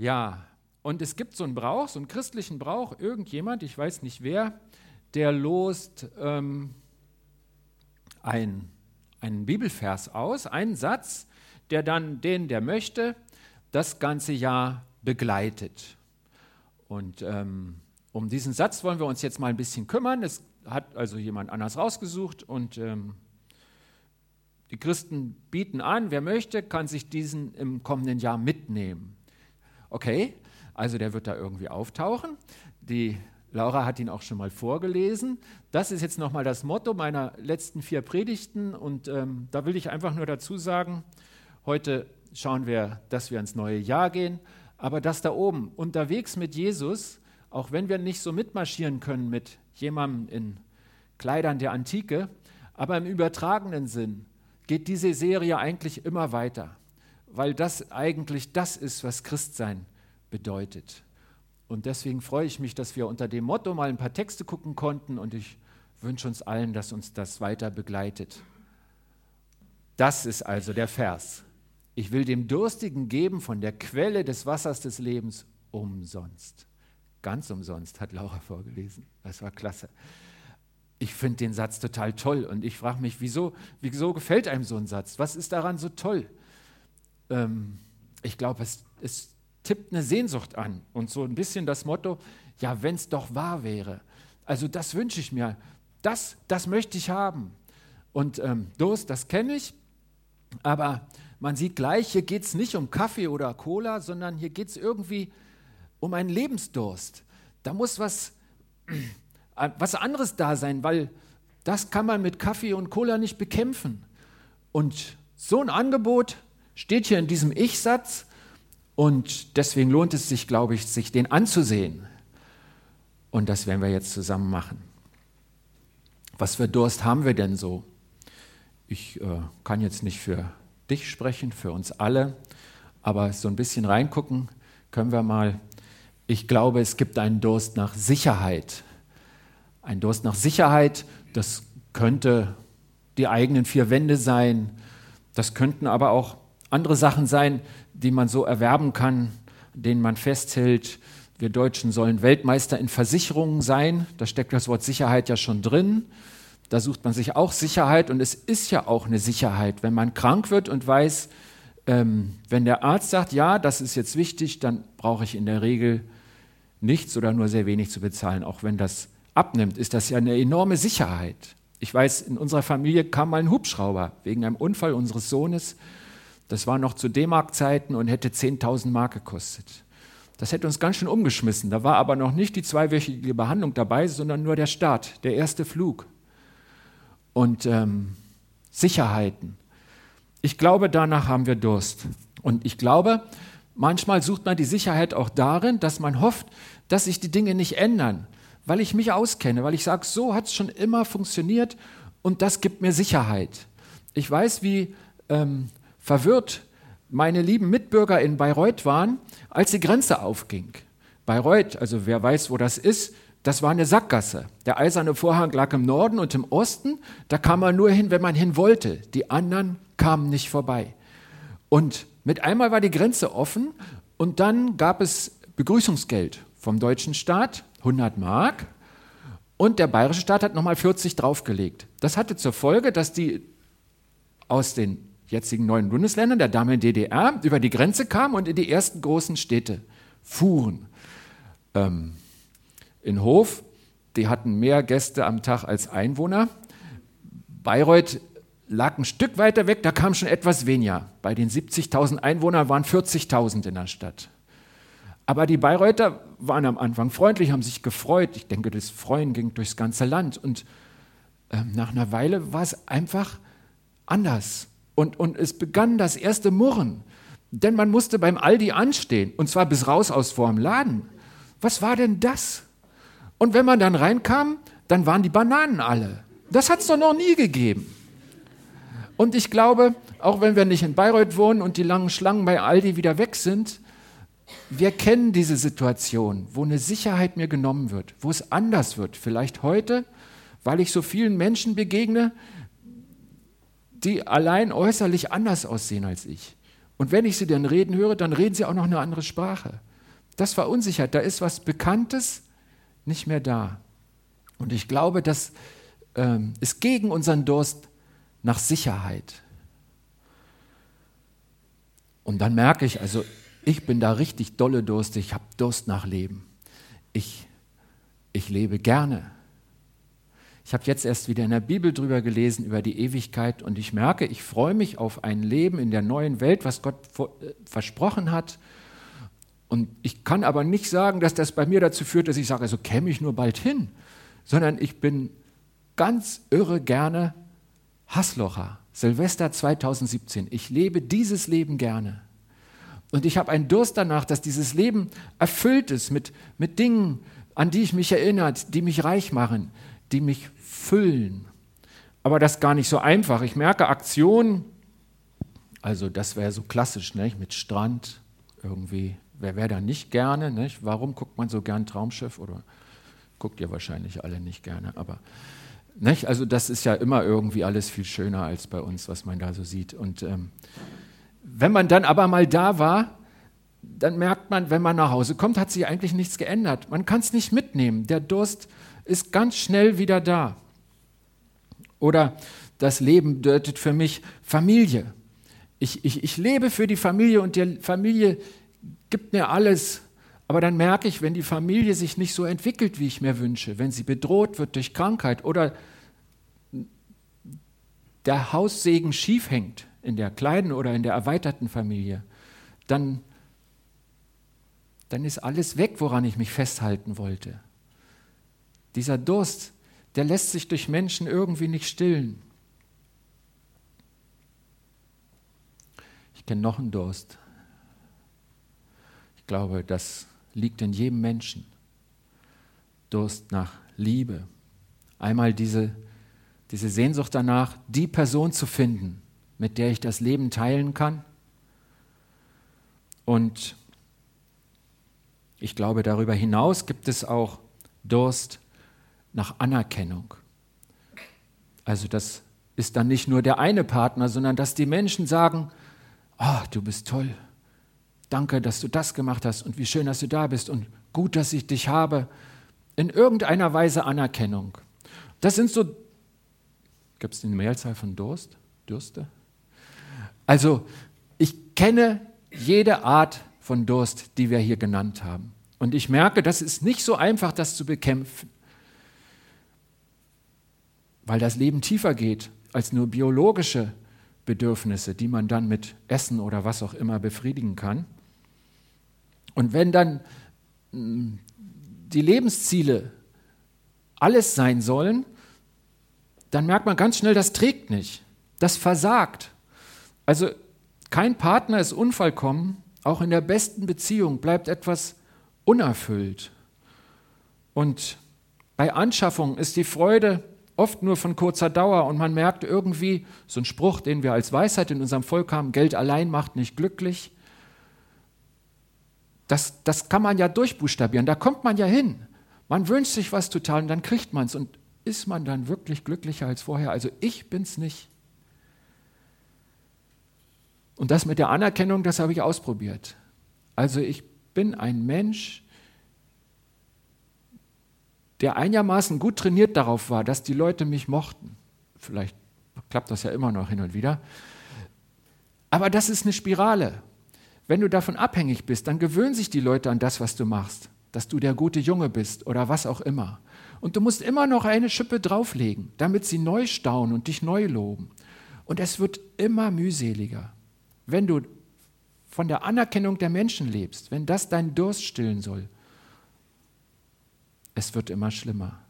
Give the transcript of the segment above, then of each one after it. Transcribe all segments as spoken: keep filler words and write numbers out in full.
Ja, und es gibt so einen Brauch, so einen christlichen Brauch, irgendjemand, ich weiß nicht wer, der lost ähm, ein, einen Bibelvers aus, einen Satz, der dann den, der möchte, das ganze Jahr begleitet. Und ähm, um diesen Satz wollen wir uns jetzt mal ein bisschen kümmern. Es hat also jemand anders rausgesucht und ähm, die Christen bieten an, wer möchte, kann sich diesen im kommenden Jahr mitnehmen. Okay, also der wird da irgendwie auftauchen. Die Laura hat ihn auch schon mal vorgelesen. Das ist jetzt nochmal das Motto meiner letzten vier Predigten und ähm, da will ich einfach nur dazu sagen, heute schauen wir, dass wir ins neue Jahr gehen, aber das da oben, unterwegs mit Jesus, auch wenn wir nicht so mitmarschieren können mit jemandem in Kleidern der Antike, aber im übertragenen Sinn geht diese Serie eigentlich immer weiter, weil das eigentlich das ist, was Christsein bedeutet. Und deswegen freue ich mich, dass wir unter dem Motto mal ein paar Texte gucken konnten und ich wünsche uns allen, dass uns das weiter begleitet. Das ist also der Vers. Ich will dem Durstigen geben von der Quelle des Wassers des Lebens umsonst. Ganz umsonst, hat Laura vorgelesen. Das war klasse. Ich finde den Satz total toll und ich frage mich, wieso, wieso gefällt einem so ein Satz? Was ist daran so toll? Ähm, ich glaube, es, es tippt eine Sehnsucht an und so ein bisschen das Motto, ja, wenn es doch wahr wäre. Also das wünsche ich mir, das, das möchte ich haben. Und ähm, Durst, das kenne ich, aber man sieht gleich, hier geht es nicht um Kaffee oder Cola, sondern hier geht es irgendwie um einen Lebensdurst. Da muss was, was anderes da sein, weil das kann man mit Kaffee und Cola nicht bekämpfen. Und so ein Angebot steht hier in diesem Ich-Satz und deswegen lohnt es sich, glaube ich, sich den anzusehen. Und das werden wir jetzt zusammen machen. Was für Durst haben wir denn so? Ich äh, kann jetzt nicht für dich sprechen, für uns alle, aber so ein bisschen reingucken können wir mal. Ich glaube, es gibt einen Durst nach Sicherheit. Ein Durst nach Sicherheit, das könnte die eigenen vier Wände sein, das könnten aber auch andere Sachen sein, die man so erwerben kann, denen man festhält. Wir Deutschen sollen Weltmeister in Versicherungen sein, da steckt das Wort Sicherheit ja schon drin. Da sucht man sich auch Sicherheit und es ist ja auch eine Sicherheit, wenn man krank wird und weiß, ähm, wenn der Arzt sagt, ja, das ist jetzt wichtig, dann brauche ich in der Regel nichts oder nur sehr wenig zu bezahlen. Auch wenn das abnimmt, ist das ja eine enorme Sicherheit. Ich weiß, in unserer Familie kam mal ein Hubschrauber wegen einem Unfall unseres Sohnes. Das war noch zu D-Mark-Zeiten und hätte zehntausend Mark gekostet. Das hätte uns ganz schön umgeschmissen. Da war aber noch nicht die zweiwöchige Behandlung dabei, sondern nur der Start, der erste Flug. Und ähm, Sicherheiten. Ich glaube, danach haben wir Durst. Und ich glaube, manchmal sucht man die Sicherheit auch darin, dass man hofft, dass sich die Dinge nicht ändern, weil ich mich auskenne, weil ich sage, so hat es schon immer funktioniert und das gibt mir Sicherheit. Ich weiß, wie ähm, verwirrt meine lieben Mitbürger in Bayreuth waren, als die Grenze aufging. Bayreuth, also wer weiß, wo das ist, das war eine Sackgasse. Der eiserne Vorhang lag im Norden und im Osten. Da kam man nur hin, wenn man hin wollte. Die anderen kamen nicht vorbei. Und mit einmal war die Grenze offen und dann gab es Begrüßungsgeld vom deutschen Staat, hundert Mark. Und der bayerische Staat hat nochmal vierzig draufgelegt. Das hatte zur Folge, dass die aus den jetzigen neuen Bundesländern, der damaligen D D R, über die Grenze kamen und in die ersten großen Städte fuhren. Ähm... In Hof, die hatten mehr Gäste am Tag als Einwohner. Bayreuth lag ein Stück weiter weg, da kam schon etwas weniger. Bei den siebzigtausend Einwohnern waren vierzigtausend in der Stadt. Aber die Bayreuther waren am Anfang freundlich, haben sich gefreut. Ich denke, das Freuen ging durchs ganze Land. Und äh, nach einer Weile war es einfach anders. Und, und es begann das erste Murren. Denn man musste beim Aldi anstehen, und zwar bis raus aus vorm Laden. Was war denn das? Und wenn man dann reinkam, dann waren die Bananen alle. Das hat es doch noch nie gegeben. Und ich glaube, auch wenn wir nicht in Bayreuth wohnen und die langen Schlangen bei Aldi wieder weg sind, wir kennen diese Situation, wo eine Sicherheit mir genommen wird, wo es anders wird. Vielleicht heute, weil ich so vielen Menschen begegne, die allein äußerlich anders aussehen als ich. Und wenn ich sie dann reden höre, dann reden sie auch noch eine andere Sprache. Das war Unsicherheit. Da ist was Bekanntes nicht mehr da. Und ich glaube, das ähm, ist gegen unseren Durst nach Sicherheit. Und dann merke ich, also ich bin da richtig dolle durstig, ich habe Durst nach Leben. Ich, ich lebe gerne. Ich habe jetzt erst wieder in der Bibel drüber gelesen, über die Ewigkeit, und ich merke, ich freue mich auf ein Leben in der neuen Welt, was Gott versprochen hat. Und ich kann aber nicht sagen, dass das bei mir dazu führt, dass ich sage, also käme ich nur bald hin, sondern ich bin ganz irre gerne Hasslocher, Silvester zweitausendsiebzehn. Ich lebe dieses Leben gerne. Und ich habe einen Durst danach, dass dieses Leben erfüllt ist mit, mit Dingen, an die ich mich erinnert, die mich reich machen, die mich füllen. Aber das ist gar nicht so einfach. Ich merke Aktionen, also das wäre so klassisch, nicht? Mit Strand irgendwie. Wer wäre da nicht gerne? Nicht? Warum guckt man so gern Traumschiff? Oder guckt ihr wahrscheinlich alle nicht gerne, aber nicht? Also das ist ja immer irgendwie alles viel schöner als bei uns, was man da so sieht. Und ähm, wenn man dann aber mal da war, dann merkt man, wenn man nach Hause kommt, hat sich eigentlich nichts geändert. Man kann es nicht mitnehmen. Der Durst ist ganz schnell wieder da. Oder das Leben bedeutet für mich Familie. Ich, ich, ich lebe für die Familie und die Familie gibt mir alles. Aber dann merke ich, wenn die Familie sich nicht so entwickelt, wie ich mir wünsche, wenn sie bedroht wird durch Krankheit oder der Haussegen schief hängt in der kleinen oder in der erweiterten Familie, dann, dann ist alles weg, woran ich mich festhalten wollte. Dieser Durst, der lässt sich durch Menschen irgendwie nicht stillen. Ich kenne noch einen Durst. Ich glaube, das liegt in jedem Menschen. Durst nach Liebe. Einmal diese, diese Sehnsucht danach, die Person zu finden, mit der ich das Leben teilen kann. Und ich glaube, darüber hinaus gibt es auch Durst nach Anerkennung. Also das ist dann nicht nur der eine Partner, sondern dass die Menschen sagen, oh, du bist toll, danke, dass du das gemacht hast und wie schön, dass du da bist und gut, dass ich dich habe. In irgendeiner Weise Anerkennung. Das sind so, gibt es eine Mehrzahl von Durst? Dürste? Also ich kenne jede Art von Durst, die wir hier genannt haben. Und ich merke, das ist nicht so einfach, das zu bekämpfen, weil das Leben tiefer geht als nur biologische Bedürfnisse, die man dann mit Essen oder was auch immer befriedigen kann. Und wenn dann mh, die Lebensziele alles sein sollen, dann merkt man ganz schnell, das trägt nicht, das versagt. Also kein Partner ist unvollkommen, auch in der besten Beziehung bleibt etwas unerfüllt. Und bei Anschaffung ist die Freude oft nur von kurzer Dauer und man merkt irgendwie, so ein Spruch, den wir als Weisheit in unserem Volk haben, Geld allein macht nicht glücklich, das, das kann man ja durchbuchstabieren, da kommt man ja hin. Man wünscht sich was total und dann kriegt man es und ist man dann wirklich glücklicher als vorher? Also ich bin's nicht. Und das mit der Anerkennung, das habe ich ausprobiert. Also ich bin ein Mensch, der einigermaßen gut trainiert darauf war, dass die Leute mich mochten. Vielleicht klappt das ja immer noch hin und wieder. Aber das ist eine Spirale. Wenn du davon abhängig bist, dann gewöhnen sich die Leute an das, was du machst. Dass du der gute Junge bist oder was auch immer. Und du musst immer noch eine Schippe drauflegen, damit sie neu staunen und dich neu loben. Und es wird immer mühseliger. Wenn du von der Anerkennung der Menschen lebst, wenn das deinen Durst stillen soll, es wird immer schlimmer.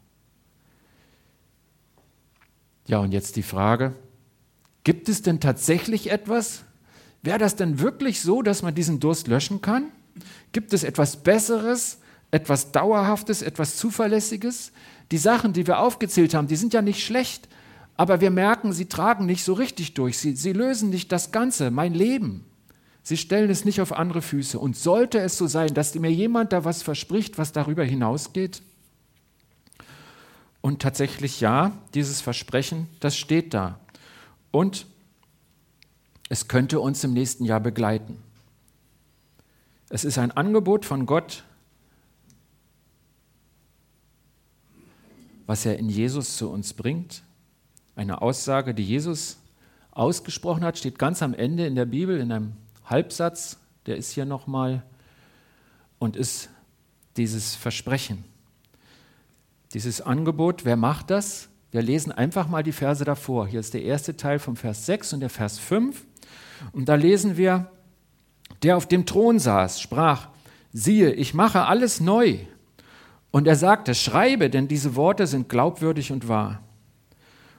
Ja, und jetzt die Frage, gibt es denn tatsächlich etwas? Wäre das denn wirklich so, dass man diesen Durst löschen kann? Gibt es etwas Besseres, etwas Dauerhaftes, etwas Zuverlässiges? Die Sachen, die wir aufgezählt haben, die sind ja nicht schlecht, aber wir merken, sie tragen nicht so richtig durch, sie, sie lösen nicht das Ganze, mein Leben. Sie stellen es nicht auf andere Füße. Und sollte es so sein, dass mir jemand da was verspricht, was darüber hinausgeht? Und tatsächlich ja, dieses Versprechen, das steht da. Und es könnte uns im nächsten Jahr begleiten. Es ist ein Angebot von Gott, was er in Jesus zu uns bringt. Eine Aussage, die Jesus ausgesprochen hat, steht ganz am Ende in der Bibel, in einem Halbsatz, der ist hier nochmal, und ist dieses Versprechen. Dieses Angebot, wer macht das? Wir lesen einfach mal die Verse davor. Hier ist der erste Teil vom Vers sechs und der Vers fünf. Und da lesen wir, der auf dem Thron saß, sprach, siehe, ich mache alles neu. Und er sagte, schreibe, denn diese Worte sind glaubwürdig und wahr.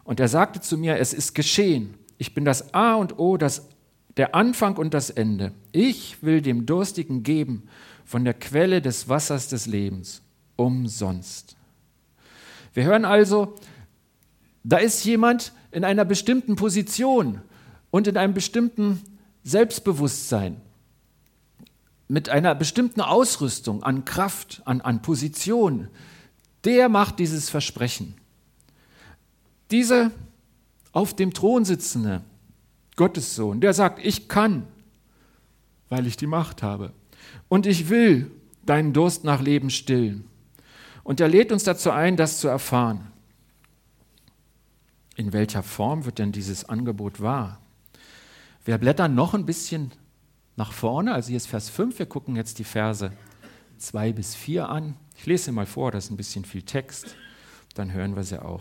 Und er sagte zu mir, es ist geschehen. Ich bin das A und O, das, der Anfang und das Ende. Ich will dem Durstigen geben von der Quelle des Wassers des Lebens. Umsonst. Wir hören also, da ist jemand in einer bestimmten Position und in einem bestimmten Selbstbewusstsein, mit einer bestimmten Ausrüstung an Kraft, an, an Position, der macht dieses Versprechen. Dieser auf dem Thron sitzende Gottessohn, der sagt, ich kann, weil ich die Macht habe, und ich will deinen Durst nach Leben stillen. Und er lädt uns dazu ein, das zu erfahren. In welcher Form wird denn dieses Angebot wahr? Wir blättern noch ein bisschen nach vorne, also hier ist Vers fünf, wir gucken jetzt die Verse zwei bis vier an. Ich lese mal vor, das ist ein bisschen viel Text, dann hören wir sie auch.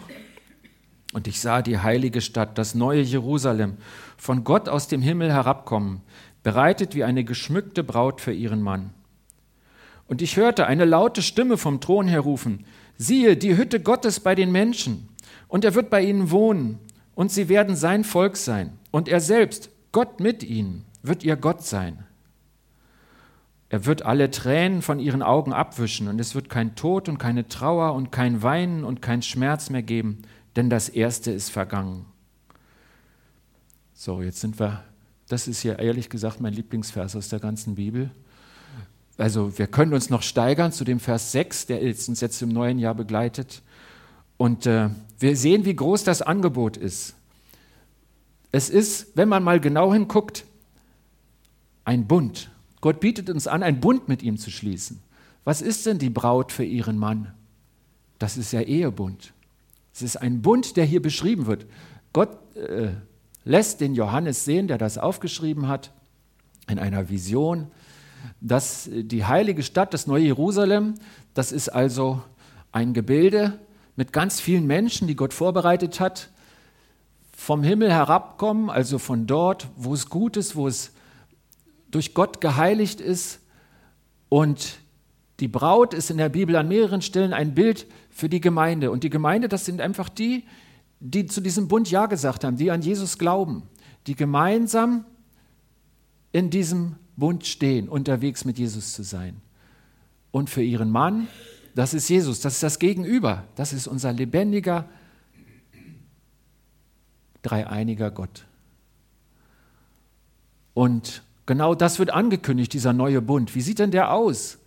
Und ich sah die heilige Stadt, das neue Jerusalem, von Gott aus dem Himmel herabkommen, bereitet wie eine geschmückte Braut für ihren Mann. Und ich hörte eine laute Stimme vom Thron her rufen, siehe, die Hütte Gottes bei den Menschen, und er wird bei ihnen wohnen, und sie werden sein Volk sein, und er selbst, Gott mit ihnen, wird ihr Gott sein. Er wird alle Tränen von ihren Augen abwischen, und es wird kein Tod und keine Trauer und kein Weinen und kein Schmerz mehr geben, denn das Erste ist vergangen. So, jetzt sind wir, das ist hier ehrlich gesagt mein Lieblingsvers aus der ganzen Bibel. Also wir können uns noch steigern zu dem Vers sechs, der uns jetzt im neuen Jahr begleitet. Und äh, wir sehen, wie groß das Angebot ist. Es ist, wenn man mal genau hinguckt, ein Bund. Gott bietet uns an, einen Bund mit ihm zu schließen. Was ist denn die Braut für ihren Mann? Das ist der Ehebund. Es ist ein Bund, der hier beschrieben wird. Gott äh, lässt den Johannes sehen, der das aufgeschrieben hat, in einer Vision, dass die heilige Stadt, das neue Jerusalem, das ist also ein Gebilde mit ganz vielen Menschen, die Gott vorbereitet hat, vom Himmel herabkommen, also von dort, wo es gut ist, wo es durch Gott geheiligt ist. Und die Braut ist in der Bibel an mehreren Stellen ein Bild für die Gemeinde. Und die Gemeinde, das sind einfach die, die zu diesem Bund Ja gesagt haben, die an Jesus glauben, die gemeinsam in diesem Bund stehen, unterwegs mit Jesus zu sein. Und für ihren Mann, das ist Jesus, das ist das Gegenüber, das ist unser lebendiger, dreieiniger Gott. Und genau das wird angekündigt, dieser neue Bund. Wie sieht denn der aus?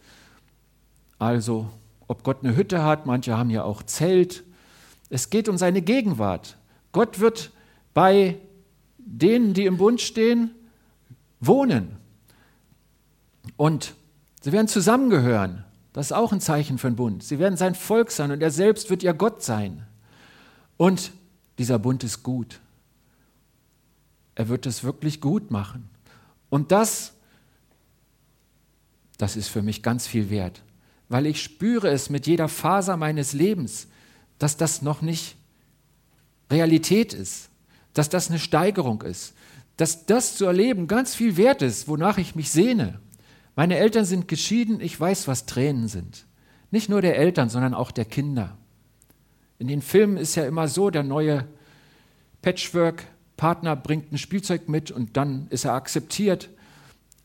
Also, ob Gott eine Hütte hat, manche haben ja auch Zelt. Es geht um seine Gegenwart. Gott wird bei denen, die im Bund stehen, wohnen. Und sie werden zusammengehören. Das ist auch ein Zeichen für den Bund. Sie werden sein Volk sein und er selbst wird ihr Gott sein. Und dieser Bund ist gut. Er wird es wirklich gut machen. Und das, das ist für mich ganz viel wert, weil ich spüre es mit jeder Faser meines Lebens, dass das noch nicht Realität ist, dass das eine Steigerung ist, dass das zu erleben ganz viel wert ist, wonach ich mich sehne. Meine Eltern sind geschieden, ich weiß, was Tränen sind. Nicht nur der Eltern, sondern auch der Kinder. In den Filmen ist ja immer so, der neue Patchwork-Partner bringt ein Spielzeug mit und dann ist er akzeptiert.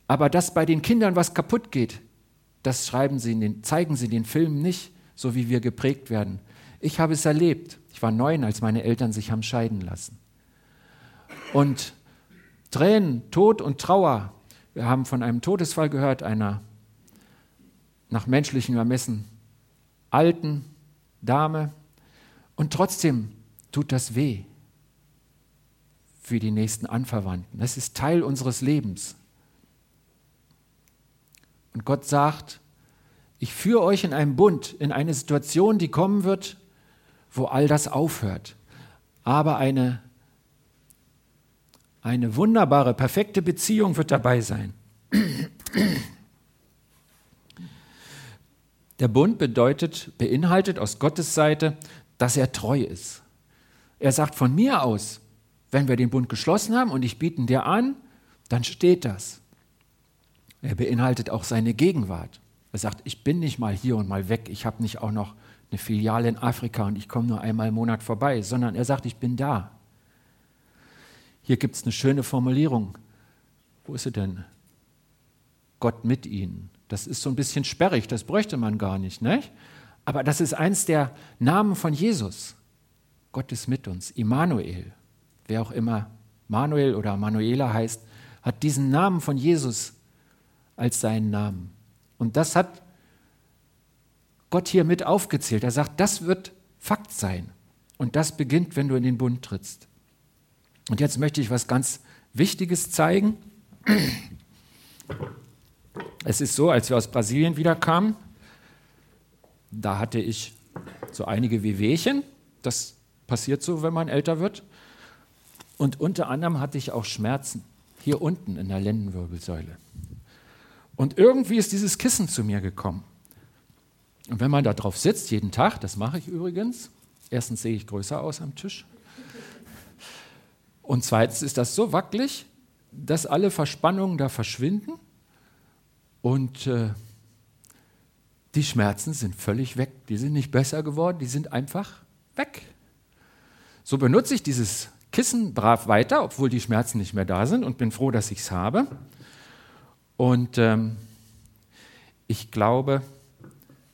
Aber dass bei den Kindern was kaputt geht, das schreiben sie in den, zeigen sie in den Filmen nicht, so wie wir geprägt werden. Ich habe es erlebt. Ich war neun, als meine Eltern sich haben scheiden lassen. Und Tränen, Tod und Trauer. Wir haben von einem Todesfall gehört, einer nach menschlichem Ermessen alten Dame. Und trotzdem tut das weh für die nächsten Anverwandten. Das ist Teil unseres Lebens. Und Gott sagt, ich führe euch in einen Bund, in eine Situation, die kommen wird, wo all das aufhört. Aber eine, eine wunderbare, perfekte Beziehung wird dabei sein. Der Bund bedeutet, beinhaltet aus Gottes Seite, dass er treu ist. Er sagt von mir aus, wenn wir den Bund geschlossen haben und ich biete ihn dir an, dann steht das. Er beinhaltet auch seine Gegenwart. Er sagt, ich bin nicht mal hier und mal weg, ich habe nicht auch noch eine Filiale in Afrika und ich komme nur einmal im Monat vorbei, sondern er sagt, ich bin da. Hier gibt es eine schöne Formulierung. Wo ist sie denn? Gott mit ihnen. Das ist so ein bisschen sperrig, das bräuchte man gar nicht, ne? Aber das ist eins der Namen von Jesus. Gott ist mit uns, Immanuel. Wer auch immer Manuel oder Manuela heißt, hat diesen Namen von Jesus als seinen Namen. Und das hat Gott hier mit aufgezählt. Er sagt, das wird Fakt sein. Und das beginnt, wenn du in den Bund trittst. Und jetzt möchte ich was ganz Wichtiges zeigen. Es ist so, als wir aus Brasilien wiederkamen, da hatte ich so einige Wehwehchen. Das passiert so, wenn man älter wird. Und unter anderem hatte ich auch Schmerzen hier unten in der Lendenwirbelsäule. Und irgendwie ist dieses Kissen zu mir gekommen. Und wenn man da drauf sitzt, jeden Tag, das mache ich übrigens, erstens sehe ich größer aus am Tisch und zweitens ist das so wackelig, dass alle Verspannungen da verschwinden und äh, die Schmerzen sind völlig weg. Die sind nicht besser geworden, die sind einfach weg. So benutze ich dieses Kissen brav weiter, obwohl die Schmerzen nicht mehr da sind und bin froh, dass ich es habe. Und ähm, ich glaube,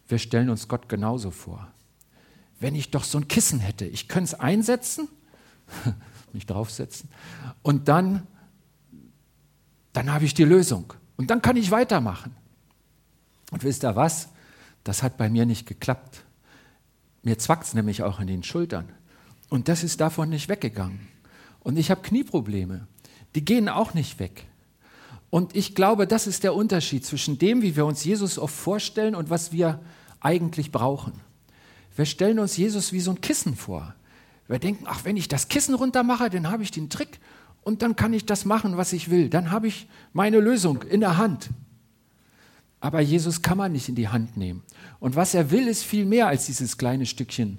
wir stellen uns Gott genauso vor. Wenn ich doch so ein Kissen hätte, ich könnte es einsetzen, mich draufsetzen, und dann, dann habe ich die Lösung. Und dann kann ich weitermachen. Und wisst ihr was? Das hat bei mir nicht geklappt. Mir zwackt es nämlich auch in den Schultern. Und das ist davon nicht weggegangen. Und ich habe Knieprobleme. Die gehen auch nicht weg. Und ich glaube, das ist der Unterschied zwischen dem, wie wir uns Jesus oft vorstellen und was wir eigentlich brauchen. Wir stellen uns Jesus wie so ein Kissen vor. Wir denken, ach, wenn ich das Kissen runtermache, dann habe ich den Trick und dann kann ich das machen, was ich will. Dann habe ich meine Lösung in der Hand. Aber Jesus kann man nicht in die Hand nehmen. Und was er will, ist viel mehr als dieses kleine Stückchen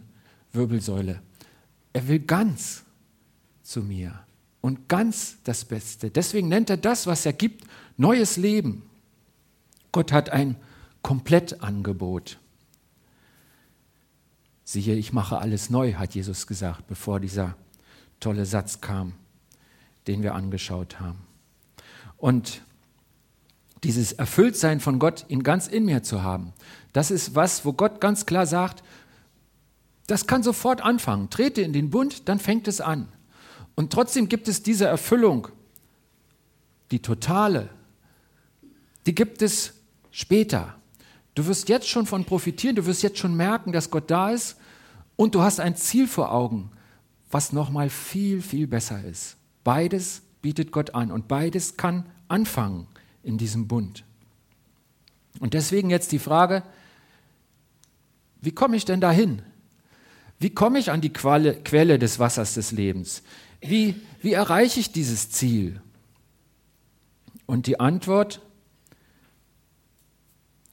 Wirbelsäule. Er will ganz zu mir. Und ganz das Beste. Deswegen nennt er das, was er gibt, neues Leben. Gott hat ein Komplettangebot. Siehe, ich mache alles neu, hat Jesus gesagt, bevor dieser tolle Satz kam, den wir angeschaut haben. Und dieses Erfülltsein von Gott, ihn ganz in mir zu haben, das ist was, wo Gott ganz klar sagt, das kann sofort anfangen. Trete in den Bund, dann fängt es an. Und trotzdem gibt es diese Erfüllung, die totale, die gibt es später. Du wirst jetzt schon von profitieren, du wirst jetzt schon merken, dass Gott da ist und du hast ein Ziel vor Augen, was nochmal viel, viel besser ist. Beides bietet Gott an und beides kann anfangen in diesem Bund. Und deswegen jetzt die Frage, wie komme ich denn dahin? Wie komme ich an die Quelle des Wassers des Lebens? Wie, wie erreiche ich dieses Ziel? Und die Antwort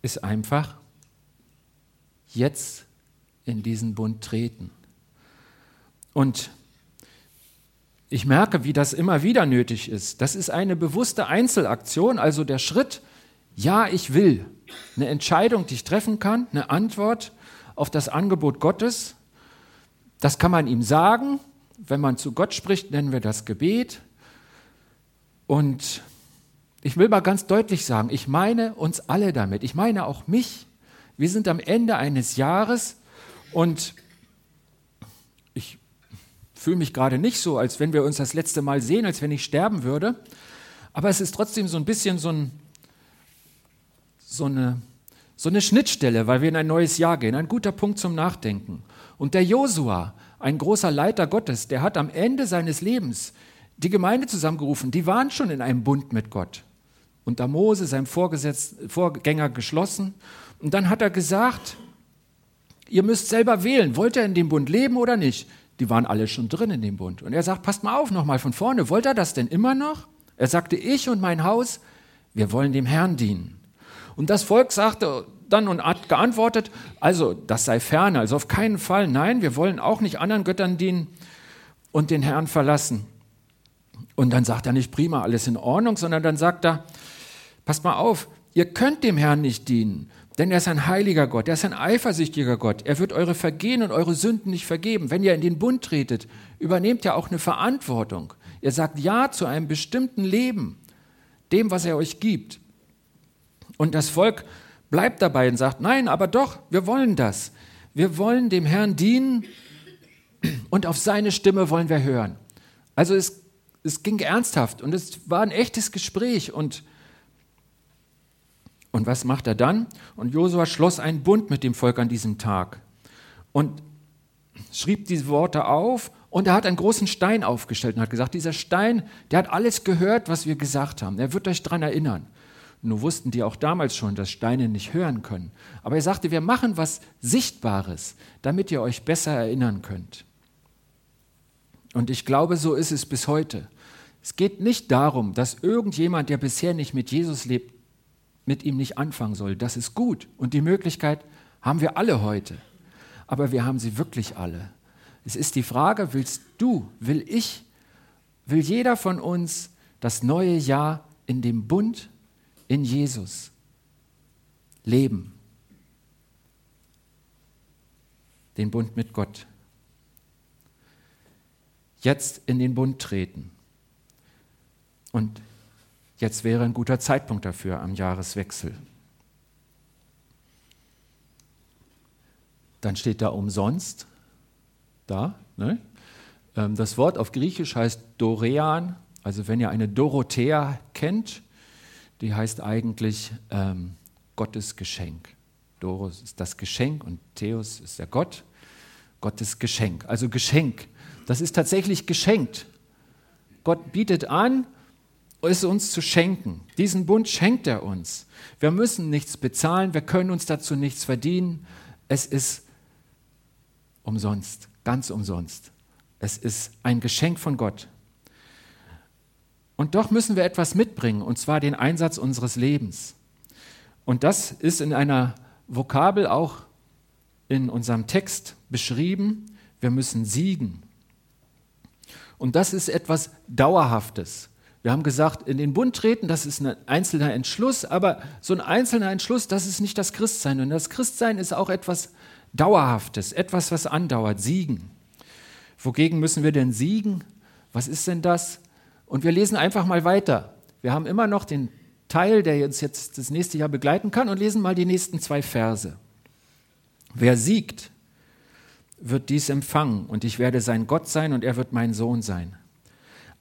ist einfach, jetzt in diesen Bund treten. Und ich merke, wie das immer wieder nötig ist. Das ist eine bewusste Einzelaktion, also der Schritt, ja, ich will. Eine Entscheidung, die ich treffen kann, eine Antwort auf das Angebot Gottes. Das kann man ihm sagen. Wenn man zu Gott spricht, nennen wir das Gebet. Und ich will mal ganz deutlich sagen, ich meine uns alle damit. Ich meine auch mich. Wir sind am Ende eines Jahres und ich fühle mich gerade nicht so, als wenn wir uns das letzte Mal sehen, als wenn ich sterben würde. Aber es ist trotzdem so ein bisschen so, ein, so, eine, so eine Schnittstelle, weil wir in ein neues Jahr gehen. Ein guter Punkt zum Nachdenken. Und der Josua, ein großer Leiter Gottes, der hat am Ende seines Lebens die Gemeinde zusammengerufen. Die waren schon in einem Bund mit Gott. unter Mose, seinem Vorgesetzten, Vorgänger, geschlossen. Und dann hat er gesagt, ihr müsst selber wählen, wollt ihr in dem Bund leben oder nicht? Die waren alle schon drin in dem Bund. Und er sagt, passt mal auf, nochmal von vorne, wollt ihr das denn immer noch? Er sagte, ich und mein Haus, wir wollen dem Herrn dienen. Und das Volk sagte dann und hat geantwortet, also das sei ferne, also auf keinen Fall, nein, wir wollen auch nicht anderen Göttern dienen und den Herrn verlassen. Und dann sagt er nicht, prima, alles in Ordnung, sondern dann sagt er, passt mal auf, ihr könnt dem Herrn nicht dienen, denn er ist ein heiliger Gott, er ist ein eifersüchtiger Gott, er wird eure Vergehen und eure Sünden nicht vergeben. Wenn ihr in den Bund tretet, übernehmt ihr auch eine Verantwortung. Ihr sagt Ja zu einem bestimmten Leben, dem, was er euch gibt. Und das Volk bleibt dabei und sagt, nein, aber doch, wir wollen das. Wir wollen dem Herrn dienen und auf seine Stimme wollen wir hören. Also es, es ging ernsthaft und es war ein echtes Gespräch. Und, und was macht er dann? Und Josua schloss einen Bund mit dem Volk an diesem Tag und schrieb diese Worte auf. Und er hat einen großen Stein aufgestellt und hat gesagt, dieser Stein, der hat alles gehört, was wir gesagt haben. Er wird euch daran erinnern. Nur wussten die auch damals schon, dass Steine nicht hören können. Aber er sagte, wir machen was Sichtbares, damit ihr euch besser erinnern könnt. Und ich glaube, so ist es bis heute. Es geht nicht darum, dass irgendjemand, der bisher nicht mit Jesus lebt, mit ihm nicht anfangen soll. Das ist gut. Und die Möglichkeit haben wir alle heute. Aber wir haben sie wirklich alle. Es ist die Frage, willst du, will ich, will jeder von uns das neue Jahr in dem Bund in Jesus leben? Den Bund mit Gott. Jetzt in den Bund treten. Und jetzt wäre ein guter Zeitpunkt dafür am Jahreswechsel. Dann steht da umsonst. Da, ne? Das Wort auf Griechisch heißt Dorean, also wenn ihr eine Dorothea kennt, die heißt eigentlich ähm, Gottes Geschenk. Doros ist das Geschenk und Theos ist der Gott. Gottes Geschenk, also Geschenk. Das ist tatsächlich geschenkt. Gott bietet an, es uns zu schenken. Diesen Bund schenkt er uns. Wir müssen nichts bezahlen, wir können uns dazu nichts verdienen. Es ist umsonst. Ganz umsonst. Es ist ein Geschenk von Gott. Und doch müssen wir etwas mitbringen, und zwar den Einsatz unseres Lebens. Und das ist in einer Vokabel auch in unserem Text beschrieben. Wir müssen siegen. Und das ist etwas Dauerhaftes. Wir haben gesagt, in den Bund treten, das ist ein einzelner Entschluss, aber so ein einzelner Entschluss, das ist nicht das Christsein. Und das Christsein ist auch etwas Dauerhaftes, etwas, was andauert, siegen. Wogegen müssen wir denn siegen? Was ist denn das? Und wir lesen einfach mal weiter. Wir haben immer noch den Teil, der uns jetzt das nächste Jahr begleiten kann, und lesen mal die nächsten zwei Verse. Wer siegt, wird dies empfangen, und ich werde sein Gott sein, und er wird mein Sohn sein.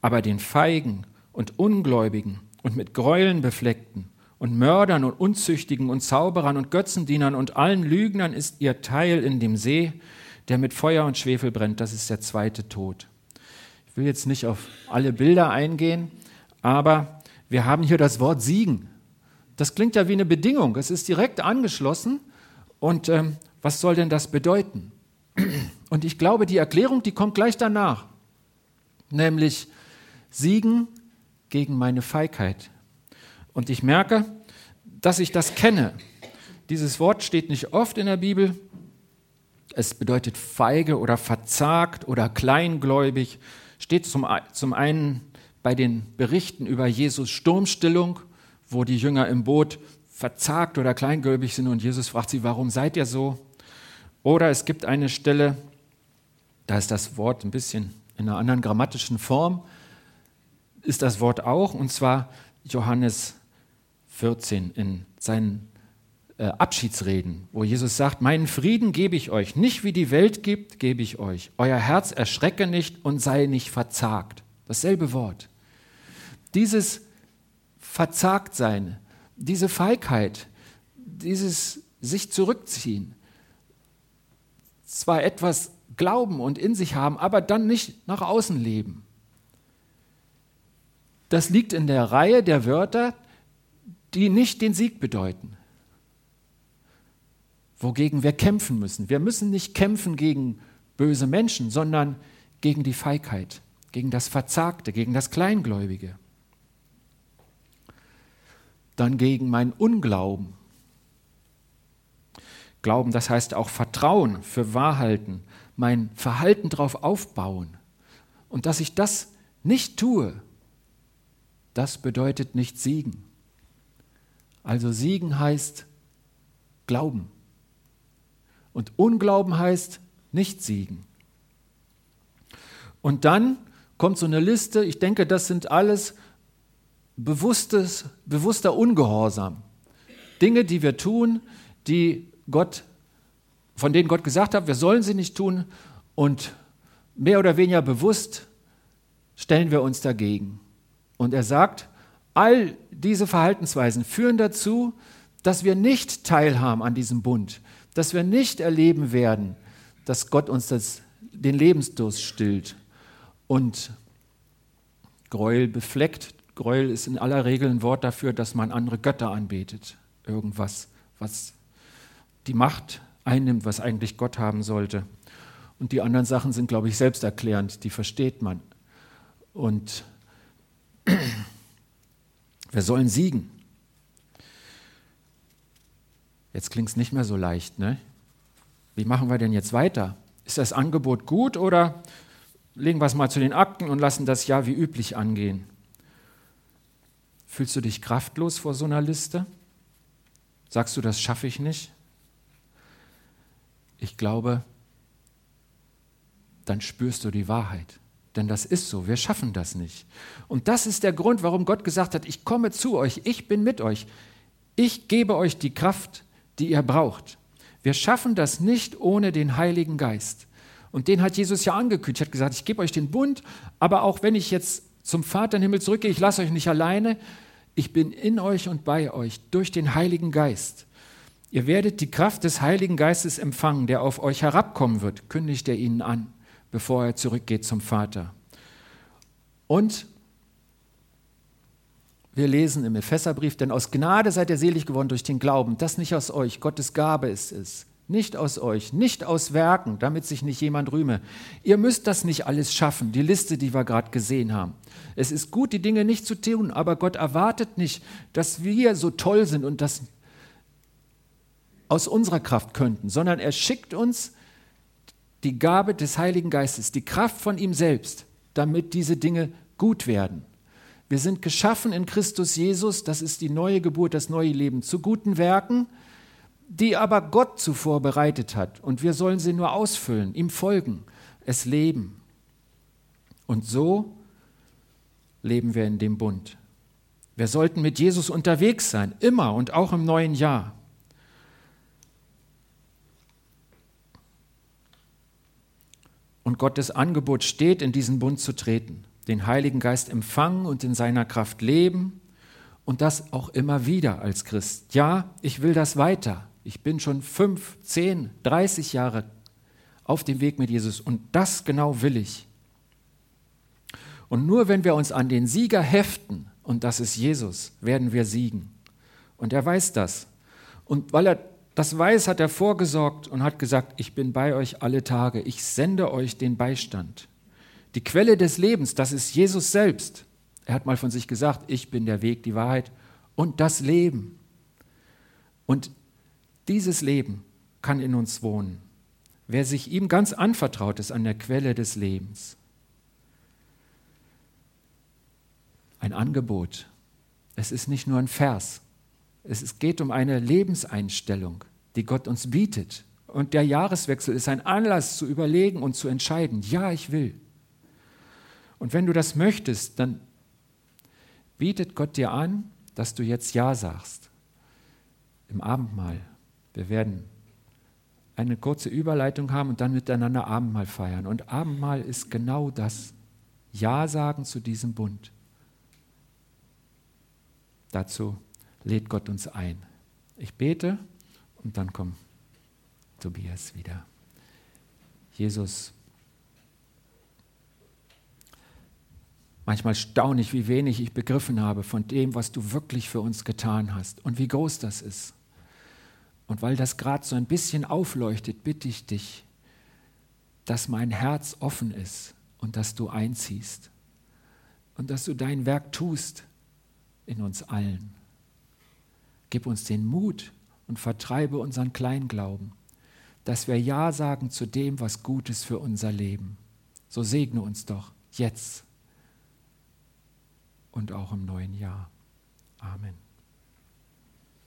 Aber den Feigen und Ungläubigen und mit Gräueln befleckten und Mördern und Unzüchtigen und Zauberern und Götzendienern und allen Lügnern ist ihr Teil in dem See, der mit Feuer und Schwefel brennt. Das ist der zweite Tod. Ich will jetzt nicht auf alle Bilder eingehen, aber wir haben hier das Wort siegen. Das klingt ja wie eine Bedingung. Es ist direkt angeschlossen. Und ähm, was soll denn das bedeuten? Und ich glaube, die Erklärung, die kommt gleich danach. Nämlich siegen gegen meine Feigheit. Und ich merke, dass ich das kenne. Dieses Wort steht nicht oft in der Bibel. Es bedeutet feige oder verzagt oder kleingläubig. Steht zum, zum einen bei den Berichten über Jesus' Sturmstillung, wo die Jünger im Boot verzagt oder kleingläubig sind und Jesus fragt sie, warum seid ihr so? Oder es gibt eine Stelle, da ist das Wort ein bisschen in einer anderen grammatischen Form, ist das Wort auch, und zwar Johannes vierzehn in seinen äh, Abschiedsreden, wo Jesus sagt, meinen Frieden gebe ich euch, nicht wie die Welt gibt, gebe ich euch. Euer Herz erschrecke nicht und sei nicht verzagt. Dasselbe Wort. Dieses Verzagtsein, diese Feigheit, dieses sich zurückziehen, zwar etwas glauben und in sich haben, aber dann nicht nach außen leben. Das liegt in der Reihe der Wörter, die nicht den Sieg bedeuten. Wogegen wir kämpfen müssen. Wir müssen nicht kämpfen gegen böse Menschen, sondern gegen die Feigheit, gegen das Verzagte, gegen das Kleingläubige. Dann gegen meinen Unglauben. Glauben, das heißt auch Vertrauen für Wahrhalten, mein Verhalten darauf aufbauen. Und dass ich das nicht tue, das bedeutet nicht siegen. Also siegen heißt Glauben. Und Unglauben heißt nicht siegen. Und dann kommt so eine Liste, ich denke, das sind alles bewusstes, bewusster Ungehorsam. Dinge, die wir tun, die Gott, von denen Gott gesagt hat, wir sollen sie nicht tun, und mehr oder weniger bewusst stellen wir uns dagegen. Und er sagt, all diese Verhaltensweisen führen dazu, dass wir nicht teilhaben an diesem Bund, dass wir nicht erleben werden, dass Gott uns das, den Lebensdurst stillt. Und Gräuel befleckt, Gräuel ist in aller Regel ein Wort dafür, dass man andere Götter anbetet. Irgendwas, was die Macht einnimmt, was eigentlich Gott haben sollte. Und die anderen Sachen sind, glaube ich, selbsterklärend, die versteht man. Und wir sollen siegen. Jetzt klingt es nicht mehr so leicht, ne? Wie machen wir denn jetzt weiter? Ist das Angebot gut oder legen wir es mal zu den Akten und lassen das Jahr wie üblich angehen? Fühlst du dich kraftlos vor so einer Liste? Sagst du, das schaffe ich nicht? Ich glaube, dann spürst du die Wahrheit. Denn das ist so, wir schaffen das nicht. Und das ist der Grund, warum Gott gesagt hat, ich komme zu euch, ich bin mit euch. Ich gebe euch die Kraft, die ihr braucht. Wir schaffen das nicht ohne den Heiligen Geist. Und den hat Jesus ja angekündigt. Er hat gesagt, ich gebe euch den Bund, aber auch wenn ich jetzt zum Vater im Himmel zurückgehe, ich lasse euch nicht alleine, ich bin in euch und bei euch durch den Heiligen Geist. Ihr werdet die Kraft des Heiligen Geistes empfangen, der auf euch herabkommen wird, kündigt er ihnen an, bevor er zurückgeht zum Vater. Und wir lesen im Epheserbrief, denn aus Gnade seid ihr selig geworden durch den Glauben, das nicht aus euch, Gottes Gabe ist es, nicht aus euch, nicht aus Werken, damit sich nicht jemand rühme. Ihr müsst das nicht alles schaffen, die Liste, die wir gerade gesehen haben. Es ist gut, die Dinge nicht zu tun, aber Gott erwartet nicht, dass wir so toll sind und das aus unserer Kraft könnten, sondern er schickt uns die Gabe des Heiligen Geistes, die Kraft von ihm selbst, damit diese Dinge gut werden. Wir sind geschaffen in Christus Jesus, das ist die neue Geburt, das neue Leben, zu guten Werken, die aber Gott zuvor bereitet hat. Und wir sollen sie nur ausfüllen, ihm folgen, es leben. Und so leben wir in dem Bund. Wir sollten mit Jesus unterwegs sein, immer und auch im neuen Jahr. Und Gottes Angebot steht, in diesen Bund zu treten, den Heiligen Geist empfangen und in seiner Kraft leben und das auch immer wieder als Christ. Ja, ich will das weiter. Ich bin schon fünf, zehn, dreißig Jahre auf dem Weg mit Jesus und das genau will ich. Und nur wenn wir uns an den Sieger heften, und das ist Jesus, werden wir siegen. Und er weiß das. Und weil er das weiß, hat er vorgesorgt und hat gesagt, ich bin bei euch alle Tage, ich sende euch den Beistand. Die Quelle des Lebens, das ist Jesus selbst. Er hat mal von sich gesagt, ich bin der Weg, die Wahrheit und das Leben. Und dieses Leben kann in uns wohnen. Wer sich ihm ganz anvertraut, ist an der Quelle des Lebens. Ein Angebot. Es ist nicht nur ein Vers. Es geht um eine Lebenseinstellung, die Gott uns bietet. Und der Jahreswechsel ist ein Anlass zu überlegen und zu entscheiden, ja, ich will. Und wenn du das möchtest, dann bietet Gott dir an, dass du jetzt ja sagst. Im Abendmahl. Wir werden eine kurze Überleitung haben und dann miteinander Abendmahl feiern. Und Abendmahl ist genau das. Ja sagen zu diesem Bund. Dazu lädt Gott uns ein. Ich bete und dann kommt Tobias wieder. Jesus, Manchmal staune ich, wie wenig ich begriffen habe von dem, was du wirklich für uns getan hast und wie groß das ist. Und weil das gerade so ein bisschen aufleuchtet, bitte ich dich, dass mein Herz offen ist und dass du einziehst und dass du dein Werk tust in uns allen. Gib uns den Mut und vertreibe unseren Kleinglauben, dass wir Ja sagen zu dem, was gut ist für unser Leben. So segne uns doch jetzt und auch im neuen Jahr. Amen.